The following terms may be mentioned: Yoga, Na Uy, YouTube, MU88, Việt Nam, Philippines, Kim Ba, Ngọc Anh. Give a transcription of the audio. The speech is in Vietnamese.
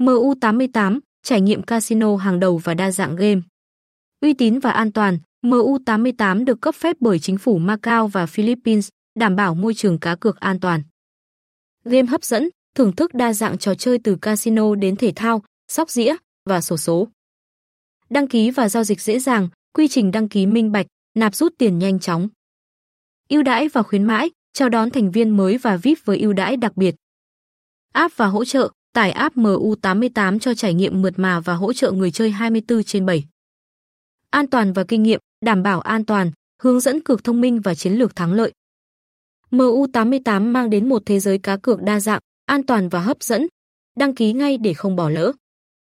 MU88, trải nghiệm casino hàng đầu và đa dạng game. Uy tín và an toàn, MU88 được cấp phép bởi chính phủ Ma Cao và Philippines, đảm bảo môi trường cá cược an toàn. Game hấp dẫn, thưởng thức đa dạng trò chơi từ casino đến thể thao, sóc đĩa và xổ số. Đăng ký và giao dịch dễ dàng, quy trình đăng ký minh bạch, nạp rút tiền nhanh chóng. Ưu đãi và khuyến mãi, chào đón thành viên mới và VIP với ưu đãi đặc biệt. App và hỗ trợ, tải app MU88 cho trải nghiệm mượt mà và hỗ trợ người chơi 24/7. An toàn và kinh nghiệm, đảm bảo an toàn, hướng dẫn cược thông minh và chiến lược thắng lợi. MU88 mang đến một thế giới cá cược đa dạng, an toàn và hấp dẫn. Đăng ký ngay để không bỏ lỡ.